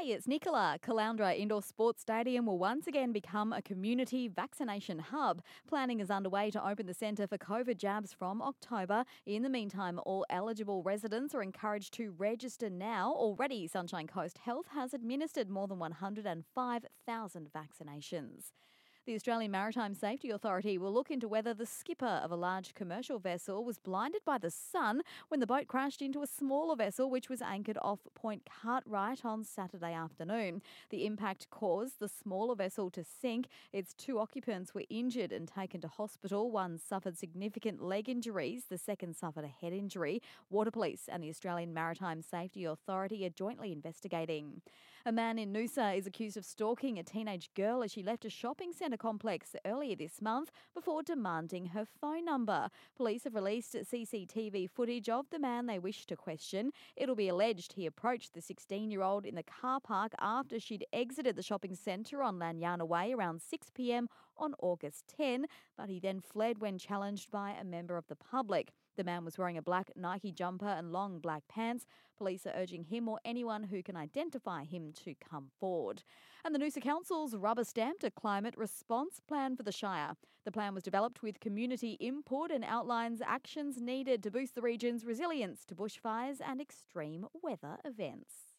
Hey, it's Nicola. Caloundra Indoor Sports Stadium will once again become a community vaccination hub. Planning is underway to open the centre for COVID jabs from October. In the meantime, all eligible residents are encouraged to register now. Already, Sunshine Coast Health has administered more than 105,000 vaccinations. The Australian Maritime Safety Authority will look into whether the skipper of a large commercial vessel was blinded by the sun when the boat crashed into a smaller vessel which was anchored off Point Cartwright on Saturday afternoon. The impact caused the smaller vessel to sink. Its two occupants were injured and taken to hospital. One suffered significant leg injuries. The second suffered a head injury. Water Police and the Australian Maritime Safety Authority are jointly investigating. A man in Noosa is accused of stalking a teenage girl as she left a shopping centre complex earlier this month before demanding her phone number. Police have released CCTV footage of the man they wish to question. It'll be alleged he approached the 16-year-old in the car park after she'd exited the shopping centre on Lanyana Way around 6 p.m. on August 10, but he then fled when challenged by a member of the public. The man was wearing a black Nike jumper and long black pants. Police are urging him or anyone who can identify him to come forward. And the Noosa Council's rubber-stamped a climate response plan for the Shire. The plan was developed with community input and outlines actions needed to boost the region's resilience to bushfires and extreme weather events.